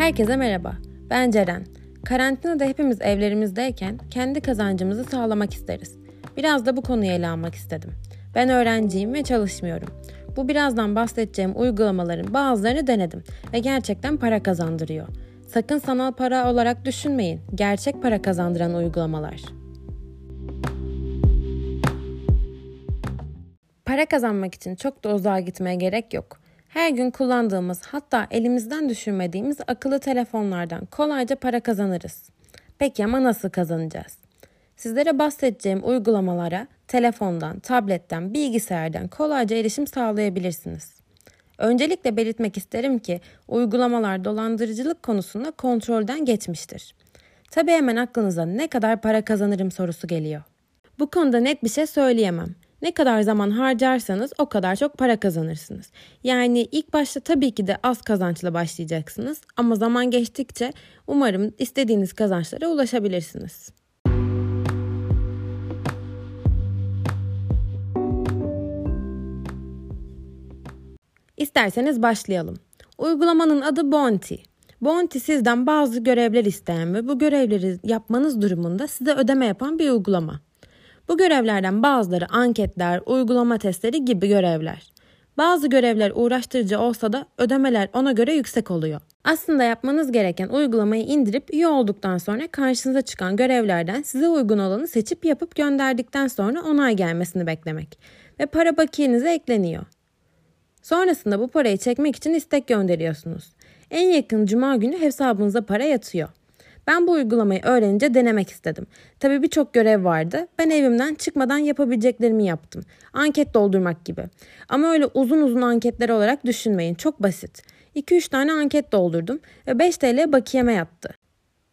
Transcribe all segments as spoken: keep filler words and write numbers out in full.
Herkese merhaba, ben Ceren. Karantinada hepimiz evlerimizdeyken kendi kazancımızı sağlamak isteriz. Biraz da bu konuyu ele almak istedim. Ben öğrenciyim ve çalışmıyorum. Bu birazdan bahsedeceğim uygulamaların bazılarını denedim ve gerçekten para kazandırıyor. Sakın sanal para olarak düşünmeyin, gerçek para kazandıran uygulamalar. Para kazanmak için çok da uzağa gitmeye gerek yok. Her gün kullandığımız, hatta elimizden düşürmediğimiz akıllı telefonlardan kolayca para kazanırız. Peki ama nasıl kazanacağız? Sizlere bahsedeceğim uygulamalara telefondan, tabletten, bilgisayardan kolayca erişim sağlayabilirsiniz. Öncelikle belirtmek isterim ki uygulamalar dolandırıcılık konusunda kontrolden geçmiştir. Tabii hemen aklınıza ne kadar para kazanırım sorusu geliyor. Bu konuda net bir şey söyleyemem. Ne kadar zaman harcarsanız o kadar çok para kazanırsınız. Yani ilk başta tabii ki de az kazançla başlayacaksınız ama zaman geçtikçe umarım istediğiniz kazançlara ulaşabilirsiniz. İsterseniz başlayalım. Uygulamanın adı Bounty. Bounty sizden bazı görevler isteyen ve bu görevleri yapmanız durumunda size ödeme yapan bir uygulama. Bu görevlerden bazıları anketler, uygulama testleri gibi görevler. Bazı görevler uğraştırıcı olsa da ödemeler ona göre yüksek oluyor. Aslında yapmanız gereken uygulamayı indirip üye olduktan sonra karşınıza çıkan görevlerden size uygun olanı seçip yapıp gönderdikten sonra onay gelmesini beklemek ve para bakiyenize ekleniyor. Sonrasında bu parayı çekmek için istek gönderiyorsunuz. En yakın cuma günü hesabınıza para yatıyor. Ben bu uygulamayı öğrenince denemek istedim. Tabii birçok görev vardı. Ben evimden çıkmadan yapabileceklerimi yaptım. Anket doldurmak gibi. Ama öyle uzun uzun anketler olarak düşünmeyin. Çok basit. iki üç tane anket doldurdum ve beş Türk Lirası bakiyeme yattı.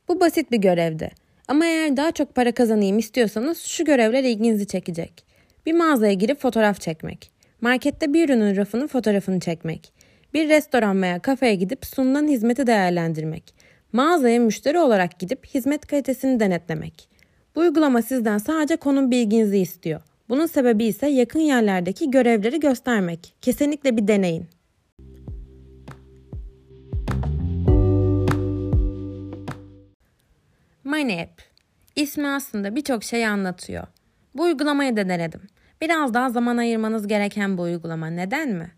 Bu basit bir görevdi. Ama eğer daha çok para kazanayım istiyorsanız şu görevler ilginizi çekecek. Bir mağazaya girip fotoğraf çekmek. Markette bir ürünün rafının fotoğrafını çekmek. Bir restoran veya kafeye gidip sunulan hizmeti değerlendirmek. Mağazaya müşteri olarak gidip hizmet kalitesini denetlemek. Bu uygulama sizden sadece konum bilginizi istiyor. Bunun sebebi ise yakın yerlerdeki görevleri göstermek. Kesinlikle bir deneyin. Money App. İsmi aslında birçok şeyi anlatıyor. Bu uygulamayı da denedim. Biraz daha zaman ayırmanız gereken bu uygulama. Neden mi?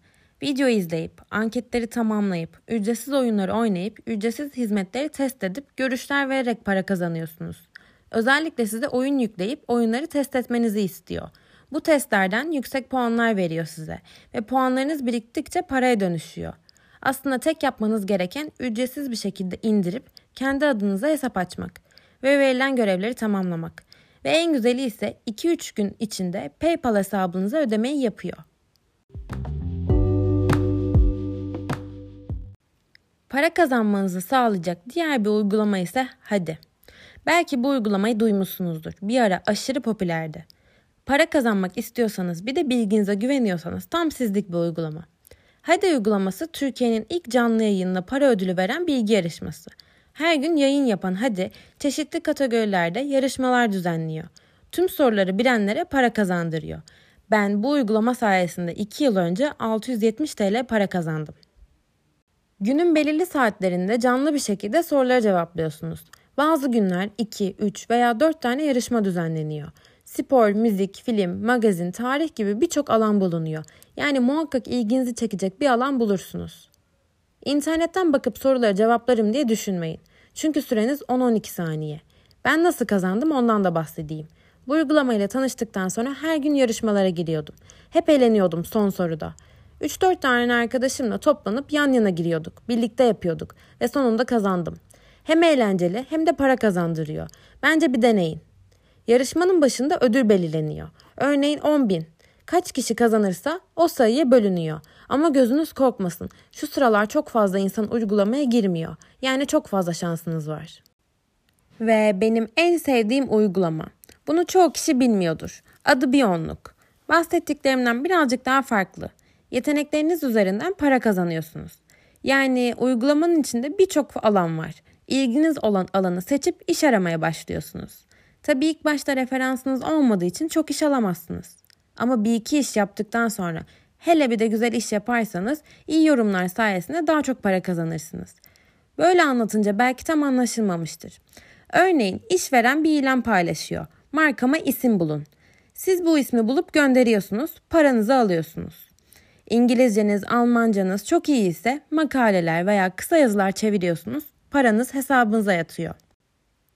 Video izleyip, anketleri tamamlayıp, ücretsiz oyunları oynayıp, ücretsiz hizmetleri test edip, görüşler vererek para kazanıyorsunuz. Özellikle size oyun yükleyip oyunları test etmenizi istiyor. Bu testlerden yüksek puanlar veriyor size ve puanlarınız biriktikçe paraya dönüşüyor. Aslında tek yapmanız gereken ücretsiz bir şekilde indirip kendi adınıza hesap açmak ve verilen görevleri tamamlamak. Ve en güzeli ise iki üç gün içinde PayPal hesabınıza ödemeyi yapıyor. Para kazanmanızı sağlayacak diğer bir uygulama ise Hadi. Belki bu uygulamayı duymuşsunuzdur. Bir ara aşırı popülerdi. Para kazanmak istiyorsanız bir de bilginize güveniyorsanız tam sizlik bir uygulama. Hadi uygulaması Türkiye'nin ilk canlı yayınla para ödülü veren bilgi yarışması. Her gün yayın yapan Hadi çeşitli kategorilerde yarışmalar düzenliyor. Tüm soruları bilenlere para kazandırıyor. Ben bu uygulama sayesinde iki yıl önce altı yüz yetmiş Türk Lirası para kazandım. Günün belirli saatlerinde canlı bir şekilde sorulara cevaplıyorsunuz. Bazı günler iki, üç veya dört tane yarışma düzenleniyor. Spor, müzik, film, magazin, tarih gibi birçok alan bulunuyor. Yani muhakkak ilginizi çekecek bir alan bulursunuz. İnternetten bakıp sorulara cevaplarım diye düşünmeyin. Çünkü süreniz on on iki saniye. Ben nasıl kazandım ondan da bahsedeyim. Bu uygulamayla tanıştıktan sonra her gün yarışmalara giriyordum. Hep eğleniyordum son soruda. üç dört tane arkadaşımla toplanıp yan yana giriyorduk, birlikte yapıyorduk ve sonunda kazandım. Hem eğlenceli hem de para kazandırıyor. Bence bir deneyin. Yarışmanın başında ödül belirleniyor. Örneğin on bin. Kaç kişi kazanırsa o sayıya bölünüyor. Ama gözünüz korkmasın. Şu sıralar çok fazla insan uygulamaya girmiyor. Yani çok fazla şansınız var. Ve benim en sevdiğim uygulama. Bunu çoğu kişi bilmiyordur. Adı Bionluk. Bahsettiklerimden birazcık daha farklı. Yetenekleriniz üzerinden para kazanıyorsunuz. Yani uygulamanın içinde birçok alan var. İlginiz olan alanı seçip iş aramaya başlıyorsunuz. Tabii ilk başta referansınız olmadığı için çok iş alamazsınız. Ama bir iki iş yaptıktan sonra hele bir de güzel iş yaparsanız iyi yorumlar sayesinde daha çok para kazanırsınız. Böyle anlatınca belki tam anlaşılmamıştır. Örneğin işveren bir ilan paylaşıyor. Markama isim bulun. Siz bu ismi bulup gönderiyorsunuz, paranızı alıyorsunuz. İngilizceniz, Almancanız çok iyi ise makaleler veya kısa yazılar çeviriyorsunuz, paranız hesabınıza yatıyor.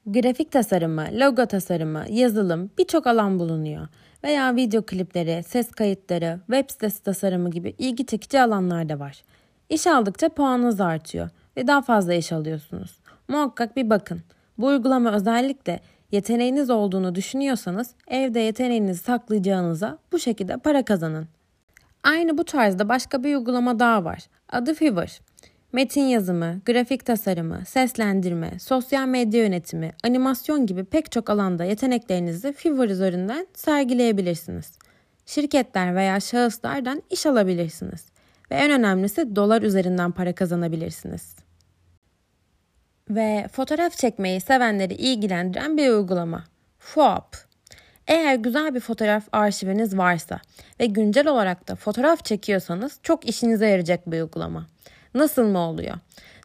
Grafik tasarımı, logo tasarımı, yazılım birçok alan bulunuyor. Veya video klipleri, ses kayıtları, web sitesi tasarımı gibi ilgi çekici alanlar da var. İş aldıkça puanınız artıyor ve daha fazla iş alıyorsunuz. Muhakkak bir bakın. Bu uygulama özellikle yeteneğiniz olduğunu düşünüyorsanız evde yeteneğinizi saklayacağınıza bu şekilde para kazanın. Aynı bu tarzda başka bir uygulama daha var. Adı Fiverr. Metin yazımı, grafik tasarımı, seslendirme, sosyal medya yönetimi, animasyon gibi pek çok alanda yeteneklerinizi Fiverr üzerinden sergileyebilirsiniz. Şirketler veya şahıslardan iş alabilirsiniz. Ve en önemlisi dolar üzerinden para kazanabilirsiniz. Ve fotoğraf çekmeyi sevenleri ilgilendiren bir uygulama. F O A P. Eğer güzel bir fotoğraf arşiviniz varsa ve güncel olarak da fotoğraf çekiyorsanız çok işinize yarayacak bir uygulama. Nasıl mı oluyor?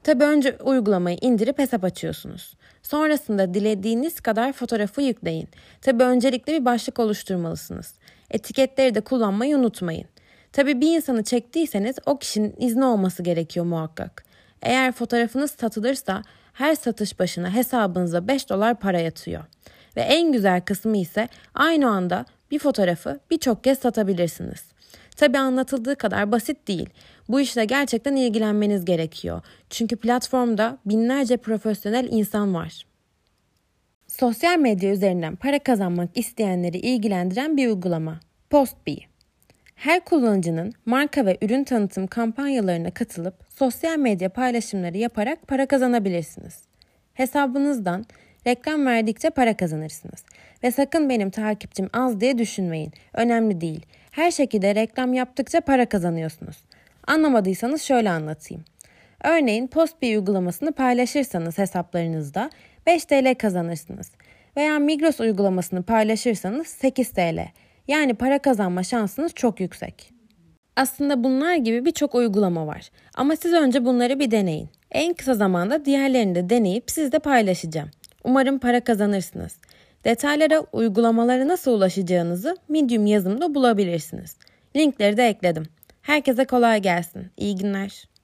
Tabii önce uygulamayı indirip hesap açıyorsunuz. Sonrasında dilediğiniz kadar fotoğrafı yükleyin. Tabii öncelikle bir başlık oluşturmalısınız. Etiketleri de kullanmayı unutmayın. Tabii bir insanı çektiyseniz o kişinin izni olması gerekiyor muhakkak. Eğer fotoğrafınız satılırsa her satış başına hesabınıza beş dolar para yatıyor. Ve en güzel kısmı ise aynı anda bir fotoğrafı birçok kez satabilirsiniz. Tabii anlatıldığı kadar basit değil. Bu işle gerçekten ilgilenmeniz gerekiyor. Çünkü platformda binlerce profesyonel insan var. Sosyal medya üzerinden para kazanmak isteyenleri ilgilendiren bir uygulama. PostBee. Her kullanıcının marka ve ürün tanıtım kampanyalarına katılıp sosyal medya paylaşımları yaparak para kazanabilirsiniz. Hesabınızdan reklam verdikçe para kazanırsınız. Ve sakın benim takipçim az diye düşünmeyin. Önemli değil. Her şekilde reklam yaptıkça para kazanıyorsunuz. Anlamadıysanız şöyle anlatayım. Örneğin PostBee uygulamasını paylaşırsanız hesaplarınızda beş TL kazanırsınız. Veya Migros uygulamasını paylaşırsanız sekiz TL. Yani para kazanma şansınız çok yüksek. Aslında bunlar gibi birçok uygulama var. Ama siz önce bunları bir deneyin. En kısa zamanda diğerlerini de deneyip sizle paylaşacağım. Umarım para kazanırsınız. Detaylara, uygulamalara nasıl ulaşacağınızı Medium yazımda bulabilirsiniz. Linkleri de ekledim. Herkese kolay gelsin. İyi günler.